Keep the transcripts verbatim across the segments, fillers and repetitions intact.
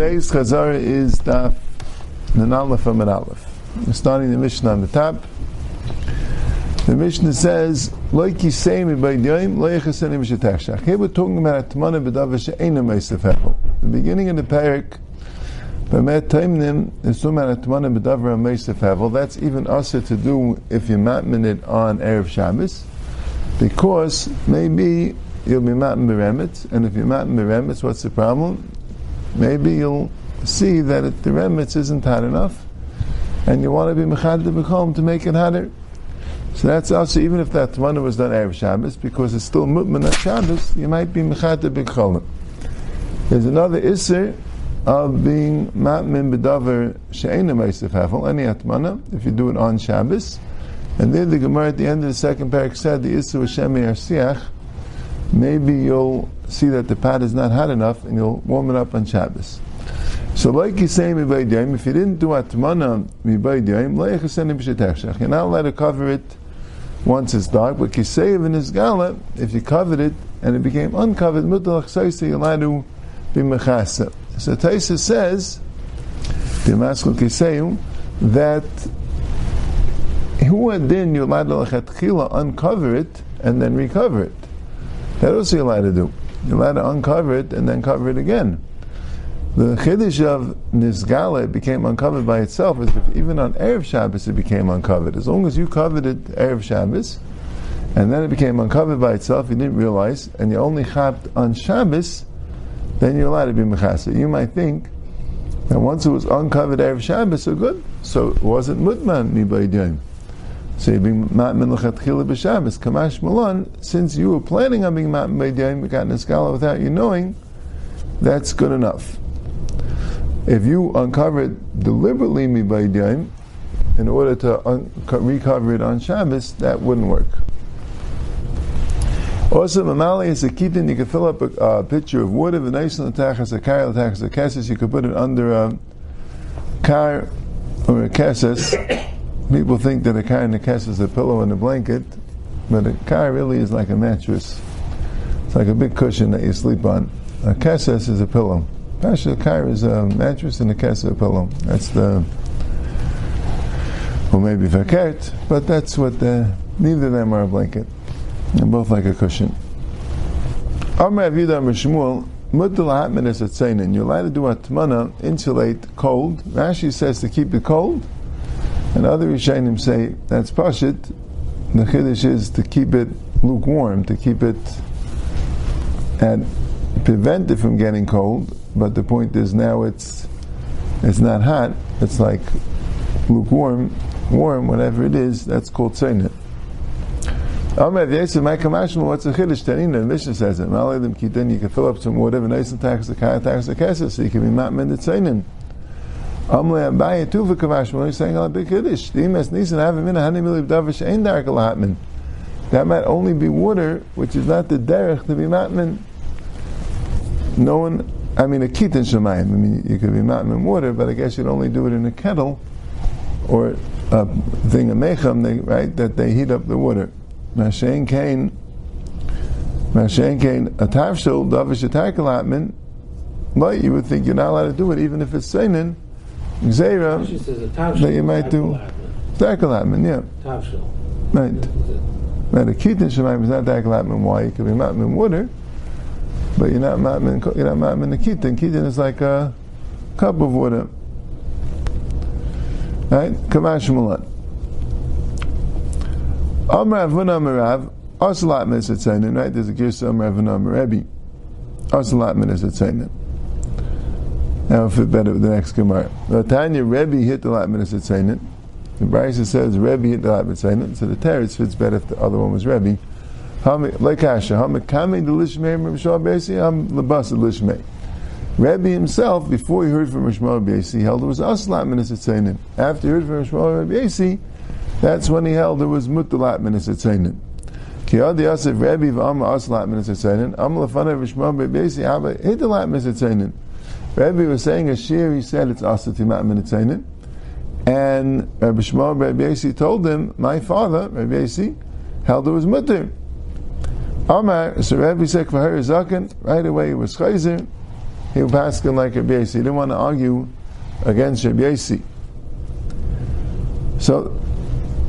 Today's Chazar is the Nalafaminalif. We're starting the Mishnah on the top. The Mishnah says, "Like Kisei miBaydiyim, loyechaseni b'shetachshach." Here we're talking about atmana b'davashe eina meisafel. The beginning of the parak, b'met taimnim is talking about atmana b'davra meisafel. That's even also to do if you're matmin it on erev Shabbos, because maybe you'll be matmin b'remitz, and if you're matmin b'remitz, what's the problem? Maybe you'll see that it, the remitz isn't hot enough, and you want to be mechad b'chom to make it hotter. So that's also, even if that one was done Erev Shabbos, because it's still mutman at Shabbos, you might be mechad b'chom. There's another isser of being matmin b'davar she'ena meisif hafel, any atmana, if you do it on Shabbos. And then the Gemara at the end of the second parak said the isser was shemi arsiach. Maybe you'll see that the pot is not hot enough and you'll warm it up on Shabbos. So like you say, if you didn't do atmana, you're not allowed to cover it once it's dark. But Kisei in Nizgalah, if you covered it and it became uncovered, you're allowed to be mechasa. So Taisus says that who then you're allowed to uncover it and then recover it. That also you're allowed to do. You're allowed to uncover it and then cover it again. The chiddush of Nizgalah, it became uncovered by itself, is if even on Erev Shabbos it became uncovered. As long as you covered it Erev Shabbos, and then it became uncovered by itself, you didn't realize, and you only chapped on Shabbos, then you're allowed to be mechasa. You might think that once it was uncovered Erev Shabbos, so good, so it wasn't mutman mibaydiyim. So you're being matman l'chatchila b'Shabbos. Kamash Malon, since you were planning on being matman b'diyim, you got Nizgalah without you knowing, that's good enough. If you uncover it deliberately mibaydiyim, in order to un- recover it on Shabbos, that wouldn't work. Also, mamali is a kitin, you could fill up a, a pitcher of water, v'naisin l'tachas ha'kar l'tachas ha'keses, you could put it under a kar or a keses. People think that a kar and a keses is a pillow and a blanket, but a kar really is like a mattress. It's like a big cushion that you sleep on. A keses is a pillow. Actually, a kar is a mattress and a keses is a pillow. That's the, or maybe verkehrt, but that's what the, neither of them are a blanket. They're both like a cushion. Amar Rav Shmuel, mutal hatman is a tzainin. You're allowed to do atmana, insulate, cold. Rashi says to keep it cold. And other Rishonim say that's pashit. The chiddush is to keep it lukewarm, to keep it and prevent it from getting cold. But the point is now it's it's not hot. It's like lukewarm, warm, whatever it is. That's called tzainit. Amar Rebbi Yosi, my kamashma. What's the chiddush? Tanina, the Mishnah says it. Ma'aledim kitin. You can fill up some water, nice and tax the kai, tax the kesa, so you can be matman the tzainin. Amle Abaye too for Kavashman, he's saying a big Kiddush. The Imes Nisan Havimina Hanimilib Davish Ein Dark Lahatman. That might only be water, which is not the derech to be matman. No one, I mean a kitin shemayim. I mean you could be matman water, but I guess you'd only do it in a kettle or a thing of mecham, right? That they heat up the water. Mashen Kain, Mashen Kain a tavshul Davish Atark Lahatman. But you would think you're not allowed to do it, even if it's seinin. Gzeira that you might do Darkalatman, yeah. Right. Right, a Kitin Shemayim is not Darkalatman. Why? You could be matman water, but you're not matman you're not matman the Kitin. Kitin is like a cup of water. Right? Kamash Mulan. Amar Avuna Merav, Asalatman is a tzainin, right? There's a Girsa Amar Avuna Rebbi. Asalatman is a tzainin. Now if it better with the next Gemara. Tanya Rebbe hit the Latman as a tzainin. The Brisa says Rebbe hit the Latman as a tzainin. So the teretz fits better if the other one was Rebbe. Like Asher, Hamikami delishmei from Shmuel b'Yasi, Ham lebasa delishmei. Rebbe himself, before he heard from Shmuel b'Yasi, held it was us Latman as a tzainin. After he heard from Shmuel b'Yasi, that's when he held it was mut the Latman as a tzainin. Kiyad Yasef Rebbe v'Amma us Latman as a tzainin. Am lefanav Shmuel b'Yasi, Haba hit the Latman as a tzainin. Rebbe was saying a shir, he said it's asati matman etzainin, and Rebbe Shimon b'Rebbi Yosi told him, my father, Rebbi Yosi, held it was mutter. Amar, so Rebbe said, right away it was chayzer, he was paskin like Rebbi Yosi. He didn't want to argue against Rebbi Yosi. So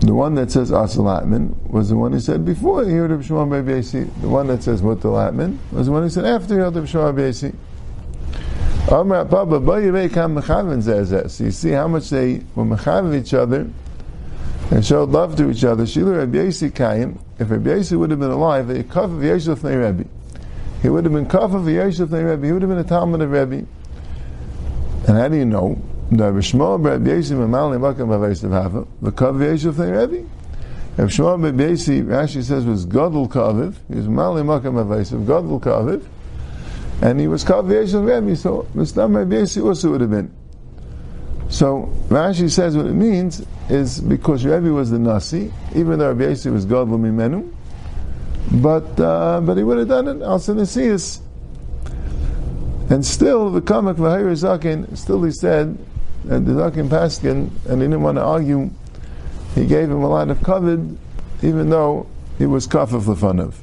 the one that says Asalatman was the one who said before he heard Reb Shimon b'Rebbi Yosi. The one that says Mutalatman was the one who said after he heard Reb Shimon b'Rebbi Yosi. So you see how much they were mechavev each other and showed love to each other. Shilu Rebbi Yosi Kayim. If Rebbi Yosi would have been alive, he would have been Kaf of Rebbi. He would have been a Talmud of Rebbi. And how do you know? Rav Shmuel Rebbi Yosi Mamali Makam Avaisiv Hava V'Kav V'Yeshiv Thei Rebbi. Rav Shmuel Rebbi Yosi, Rashi says, was Gadol Kaviv. He was Mamali Makam Avaisiv Gadol Kaviv, and he was Kav V'Yeshiv Rebbi. So Mistam Rebbi Yosi also would have been. So Rashi says what it means is because Rebbi was the Nasi, even though Rebbi Yosi was Gadol Mimenu, but uh, but he would have done it also Nasius, and still the Kamak V'Hayir Zaken. Still he said. And the Zaken Paskin, and he didn't want to argue, he gave him a lot of kavod, even though he was kafef lefanav.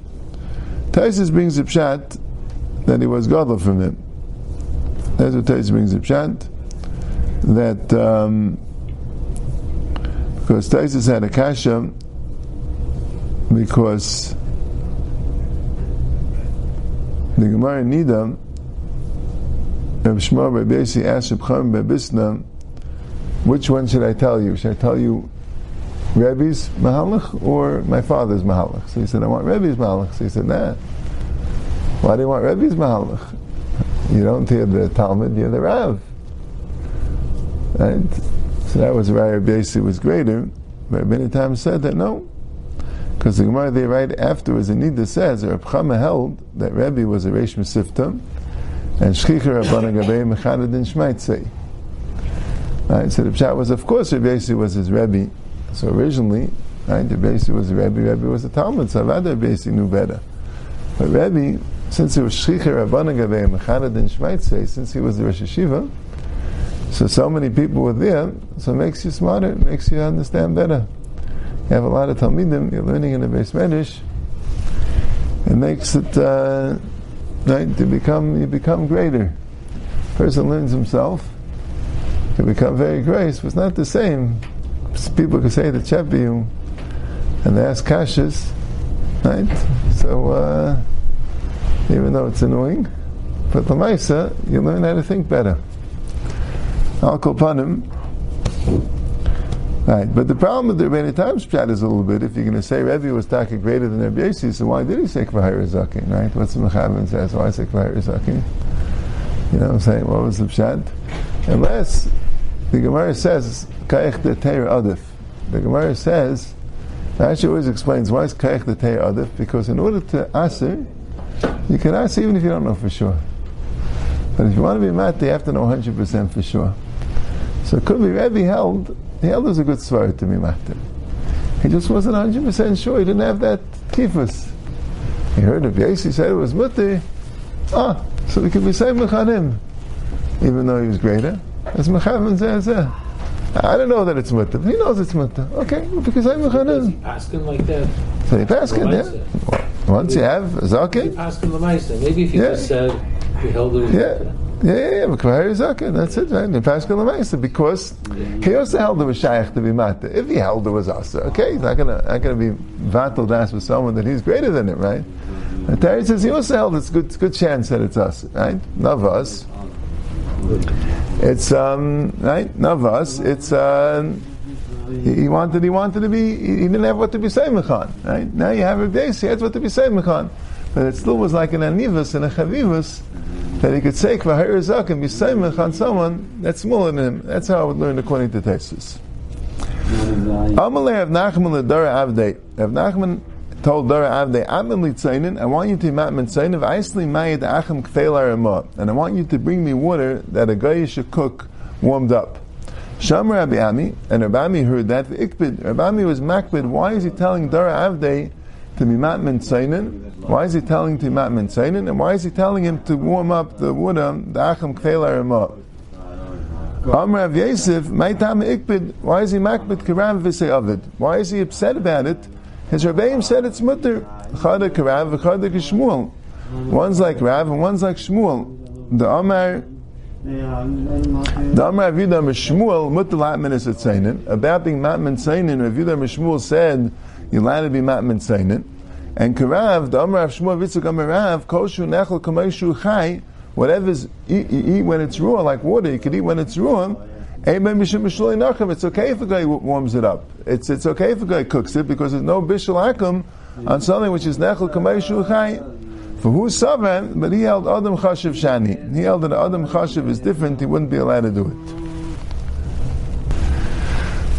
Taisus brings the pshat that he was gadol from him. That's what Taisus brings the pshat, that um, because Taisus had a kasha, because the Gemara Nida, Reb Shmuel Rebbi Yosi asked Reb Chaim Bar Bisna, which one should I tell you? Should I tell you Rebbe's Mahalach or my father's Mahalach? So he said, I want Rebbe's Mahalach. So he said, nah. Why do you want Rebbe's Mahalach? You don't hear the Talmud, you hear the Rav. Right? So that was why Rebbi Yosi was greater. But many times said that no. Because the Gemara there right afterwards, in Nida says, Reb Chaim held that Rebbe was a Reish Masifta, and Shchicha Rabbanan Gabei Mechadad and Shmaitzei. Right, so the pshat was, of course, Rebbi Yosi was his Rebbe. So originally, right, Rebbi Yosi was a Rebbe, Rebbe was a Talmud, Savad Rebbi Yosi knew better. But Rebbe, since he was Shchicha Rabbanan Gabei Mechadad and Shmaitzei, since he was the Rosh Hashiva, so so many people were there, so it makes you smarter, it makes you understand better. You have a lot of Talmidim, you're learning in the Beis Medish, it makes it... Uh, Right, to become you become greater. Person learns himself to become very great, but it's not the same. People can say the Chepiu and they ask kashas, right? So uh, even though it's annoying, but the Lamaisa, you learn how to think better. Al kol panim. Right, but the problem with the Rebbeinu Tam's pshat is a little bit, if you're going to say Rebbe was taka greater than Rebbi Yosi, so why did he say Kvahir Zakin, right? What's the Mechavan says, why say Kvahir Zakin? You know what I'm saying? What was the pshat? Unless the Gemara says, Ka'ech de Teir Adif. The Gemara says, Rashi always explains, why is Ka'ech de Teir Adif? Because in order to asir, you can asir even if you don't know for sure. But if you want to be mat, you have to know one hundred percent for sure. So it could be Rebbe held, He held was a good svar to be matter. He just wasn't one hundred percent sure. He didn't have that kifus. He heard of Rebbi Yosi said it was mutter. Ah, so he could be saying mechanim, even though he was greater. As mechanim zeh. I don't know that it's mutter. He knows it's mutter. Okay, because I'm mechanim. He passed him like that. So he passed him. Yeah. Once you have zaken, he passed him lemaisa. Maybe if he yeah. just said he held it. Yeah. Yeah, yeah, yeah, that's it, right? The Paschal Lamaisa, because he also held it was Shaykh to be Mata. If he held it was Asa, okay, he's not gonna not gonna be Vatal Das with someone that he's greater than him, right? And Terry says he also held it's good good chance that it's Asa, right? Navas. It's um right, Navas, it's uh he, he wanted he wanted to be he didn't have what to be saying Khan, right? Now you have a base, he has what to be saying Khan. But it still was like an anivus and a chavivus that he could say kvahir zak and be seimach on someone that's smaller than him. That's how I would learn according to Tezus. Amalei Rav Nachman Daru Avdei. Rav Nachman told Daru Avdei, "Amim litzainin. I want you to mat mitzainiv. Aisli mayid achim kfeil arama. And I want you to bring me water that a goyish cook warmed up." Sham Rabbi Ami, and Rabbi Ami heard that. Ikbid. Rabbi Ami was makbid. Why is he telling Daru Avdei to be mat mitzainin? Why is he telling to Mat Menseinen, and why is he telling him to warm up the water, the Acham Kfeil Arimah? Am Rav Yosef, Maitam Ikbid, why is he Makbid Karav V'Sei Ovid? Why is he upset about it? His Rebbeim said it's Mutter, Chada Karav, Chada Kishmuel. One's like Rav and one's like Shmuel. the Amar, the Amar Avida Mishmuel Mutlat Menes Etzainin about being Matman Tzainin. Avida Mishmuel said you're allowed to be Matman Tzainin. And Karav, the Amar of Shmuel Vitzuk Amar Rav, Koshu Nechel Kameishu Chai. Whatever's you eat when it's raw, like water, you can eat when it's raw. It's okay if a guy warms it up. It's it's okay if a guy cooks it because there's no Bishul Akum on something which is Nechel Kameishu Chai. For who's sovereign, but he held Adam Chashiv Shani. He held that Adam Chashiv is different, he wouldn't be allowed to do it.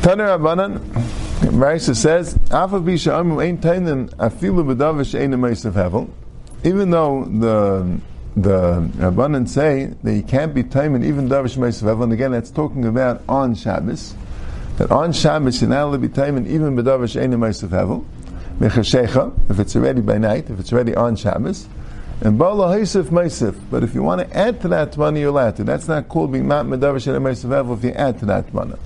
Tanna Kama, Rashi says, even though the the Rabbanan say that you can't be taimin even davish meis of hevel, and again that's talking about on Shabbos, that on Shabbos you're not allowed to be taimin even b'davish ein meis of hevel. If it's already by night, if it's already on Shabbos, and bala haysif meisif. But if you want to add to that tmana, you're allowed to. That's not called being not medavish ein meis of hevel if you add to that tmana.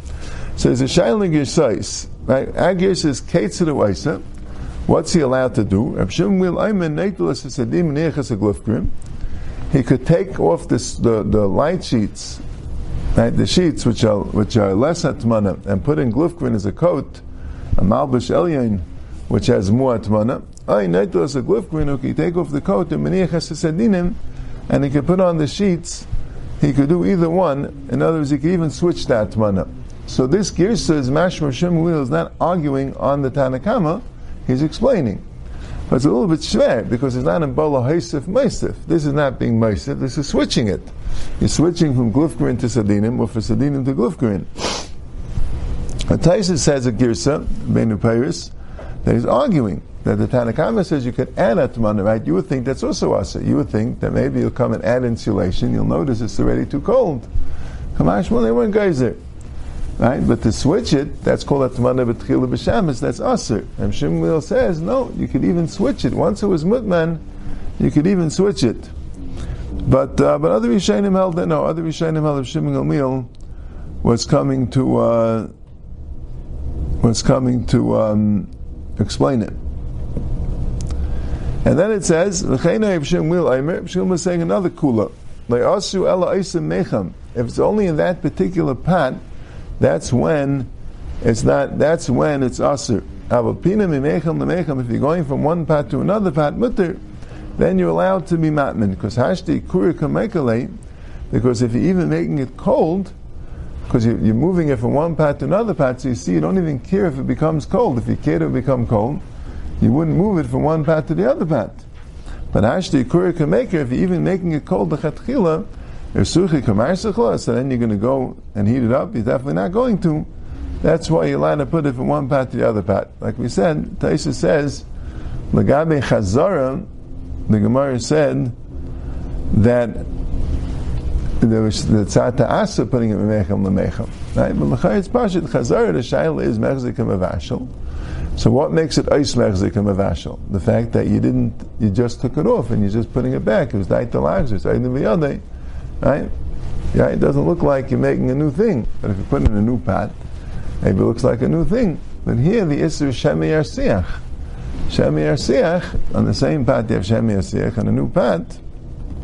So there's a shayla girsais, right? Agirs is ketzir dewaisa. What's he allowed to do? Reb Shmuel ayman neitulas esadim neichas aglufkrim. He could take off this, the the light sheets, right? The sheets which are which are less atmana, and put in glufkrin as a coat, a malbush elyon, which has more atmana. Ay neitulas aglufkrin. He could take off the coat and neichas esadinim, and he could put on the sheets. He could do either one. In other words, he could even switch that atmana. So this Girsa is Mashma Shem Gomil is not arguing on the Tanna Kama, he's explaining. But it's a little bit schwer because it's not in Bala Haysif Meisif. This is not being Meisif, this is switching it. You're switching from Glufkarin to Sadinim, or from Sadinim to Glufkarin. Taisus says a Girsa, Benu Peiris, that he's arguing that the Tanna Kama says you could add Atmana, right? You would think that's also Asa. You would think that maybe you'll come and add insulation, you'll notice it's already too cold. Kamash, well, they weren't guys there. Right, but to switch it, that's called atmana b'tchila b'shamis. That's aser. And Shem Gomil says, no, you could even switch it. Once it was mutman, you could even switch it. But uh, but other Rishonim held that no. Other Rishonim held that Shem Gomil was coming to uh, was coming to um, explain it. And then it says, v'cheina Shem Gomil aimer. Shem Gomil is saying another kula. Le'asu ela oisem mecham. If it's only in that particular pot, that's when it's not. That's when it's asur. If you're going from one pot to another pot, mutter, then you're allowed to be matman. Because hashti kurikamekalei. Because if you're even making it cold, because you're moving it from one pot to another pot, so you see, you don't even care if it becomes cold. If you care to become cold, you wouldn't move it from one pot to the other pot. But hashti kurikameker. If you're even making it cold, the chatchila. So then you're going to go and heat it up, you're definitely not going to. That's why you're allowed to put it from one pot to the other pot. Like we said, Taisus says, Lagabe Chazara, the Gemara said that there was the Tzata Asa putting it Memecham Lemecham. Right? But Lachar it's Pashit, Chazara, the Shaila is Mechzikim Avashal. So what makes it Eis Mechzikim Avashal? The fact that you didn't, you just took it off and you're just putting it back. It was Dait Talagz, it was Dait Niviyadeh. Right? Yeah, it doesn't look like you're making a new thing. But if you put it in a new pot, maybe it looks like a new thing. But here the issue is Shemi Yarsiach. Shemi Yarsiach, on the same pot you have Shemi Yarsiach, on a new pot.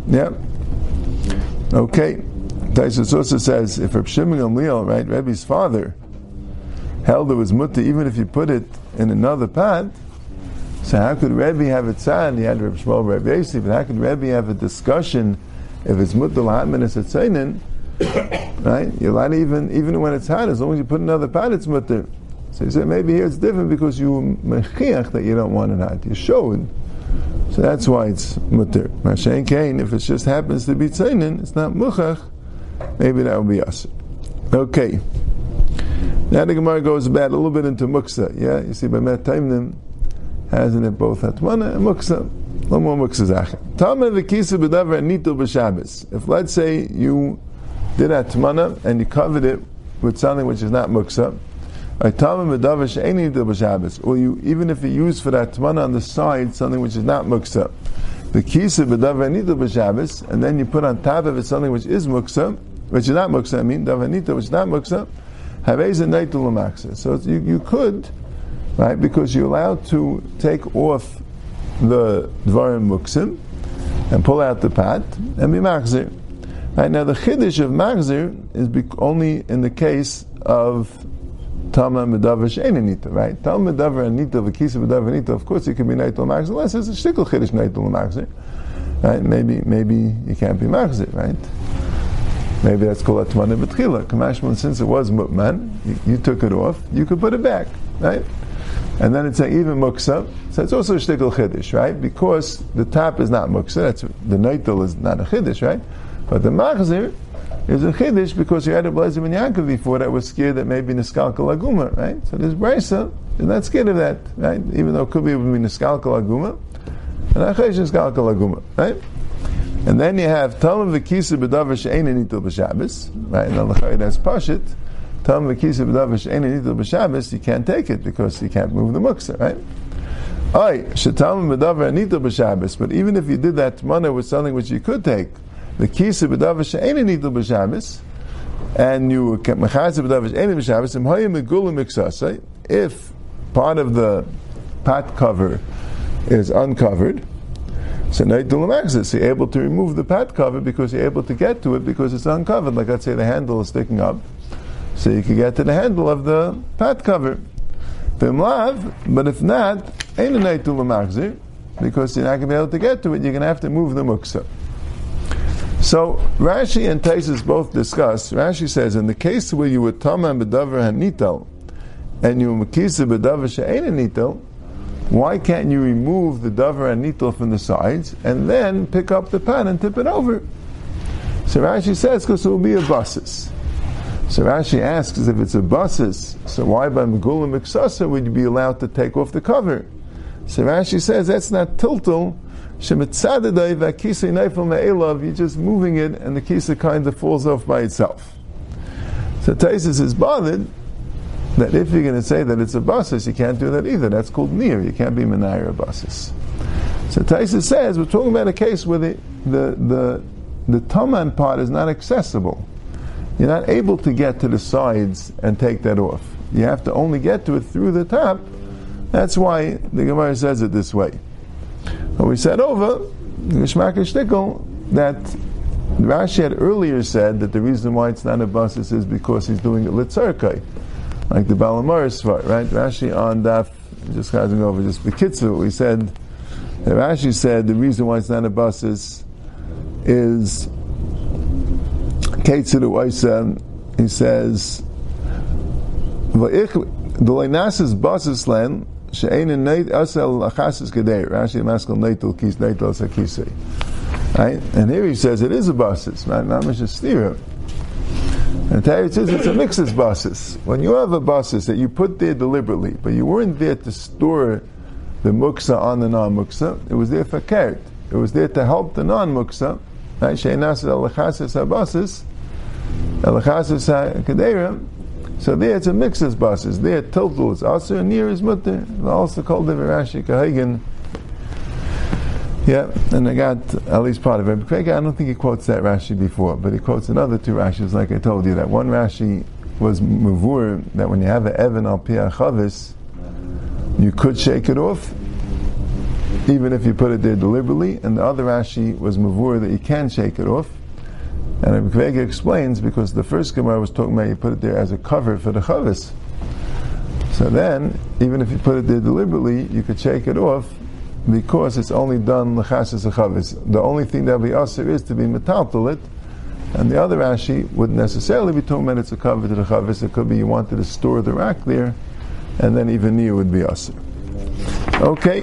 Yep. Okay. Taisus also says, if Reb Shimon b'Rebbi Yosi, right, Rebbe's father, held it was mutter even if you put it in another pot, so how could Rebbe have a tzad? He had Rav Shmuel b'Rebbi Yosi, but how could Rebbe have a discussion? If it's mutter l'hatman es etzainin, right? You're allowed even even when it's hot, as long as you put another pot, it's mutter. So he said maybe here it's different because you mechiach that you don't want it hot. You showed, so that's why it's mutter. Mashen kain, if it just happens to be tzainin, it's not muchach. Maybe that would be us. Okay. Now the Gemara goes back a little bit into muksa. Yeah, you see, by that time them hasn't it both hatmana and muksa. No more muksa. If let's say you did atmana and you covered it with something which is not muksa, or you even if you use for that atmana on the side something which is not muksa, the kisei b'davar nita b'shabbos, and then you put on top of it something which is muksa, which is not muksa. I mean davar nita, which is not muksa, haveza neitul l'maksa. So you you could, right, because you're allowed to take off the dvarim muksim and pull out the pot and be mahzir. Right, now the chiddush of Mahzir is only in the case of Tama Medavar Shein Anita, right? Tama Medavar Anita, Vakisa Medavar Anita, of course you can be Naitul Mahzir, unless it's a shtickle chiddush Naitul Mahzir. Right? Maybe maybe you can't be Mahzir, right? Maybe that's called Atmana B'tchila. Kamashman, since it was Mutman, you, you took it off, you could put it back, right? And then it's a even muksa, so it's also a shtickle chiddush, right? Because the top is not muksa, that's the naitul is not a chiddush, right? But the Mahzir is a chiddush because you had a Blazer ben Yaakov before that was scared that maybe niskalka laguma, right? So this brisa is not scared of that, right? Even though it could be, it would be niskalka laguma, and achesh niskalka laguma, right? And then you have tam v'kisa b'davar she'ein anitul b'shabbos, right? And then that's pashit. Tam v'kisa b'davar she'ein anitul b'shabbos, you can't take it because you can't move the muksa, right? Ay shetam v'davar anitul b'shabbos. But even if you did that mana with something which you could take, the kisei b'davar she'ein anitul b'shabbos, and you mechazir b'davar she'ein b'shabbos, and imhayim megulim miksasei. If part of the pot cover is uncovered, so now you're able to remove the pot cover because you're able to get to it because it's uncovered. Like let's say the handle is sticking up, so you can get to the handle of the pot cover. But if not, because you're not going to be able to get to it, you're going to have to move the muksa. So Rashi and Taisus both discuss. Rashi says in the case where you were tama b'davar hanital and you were mekisa b'davar she'ein hanital, why can't you remove the davar and nitel from the sides and then pick up the pan and tip it over? So Rashi says, because it will be a basis. So Rashi asks, if it's a basis, so why by Megula Miksasa would you be allowed to take off the cover? So Rashi says, that's not tiltul, shemetzadadai v'akisa neifel me'elav, you're just moving it and the kisa kind of falls off by itself. So Taisus is bothered that if you're going to say that it's a basis, you can't do that either. That's called near. You can't be menayer a basis. So Taisus says, we're talking about a case where the the the, the taman part is not accessible. You're not able to get to the sides and take that off. You have to only get to it through the top. That's why the Gemara says it this way. But we said over, Gishmak HaShtikl, that Rashi had earlier said that the reason why it's not a basis is because he's doing it litzarkai. Like the Balamaris part, right? Rashi on Daf, just going over just Bekitzu, we said, that Rashi said the reason why it's not a basis is Ketsu Oisa, he says, right? And here he says it is a basis, right? Not much a steer. And it says it's a mixes basis. When you have a basis that you put there deliberately, but you weren't there to store the muksa on the non-muksa, it was there for kert. It was there to help the non-muksa. Right? She'enas al-chasis ha-basis, al-chasis ha-kedera. So there it's a mixes basis. There total is asur, and near is mutter. Also called the Rashi kahagen. Yeah, and I got at least part of it. Craig, I don't think he quotes that Rashi before, but he quotes another two Rashis, like I told you. That one Rashi was mavur, that when you have an evan al pi achavis, you could shake it off, even if you put it there deliberately. And the other Rashi was mavur that you can shake it off. And Craig explains because the first Gemara was talking about you put it there as a cover for the chavis. So then, even if you put it there deliberately, you could shake it off, because it's only done l'chashes achavis. The only thing that we aser is to be metaltalit, and the other Rashi wouldn't necessarily be two minutes of cover to the chavis. It could be you wanted to store the rack there, and then even near would be aser. Okay.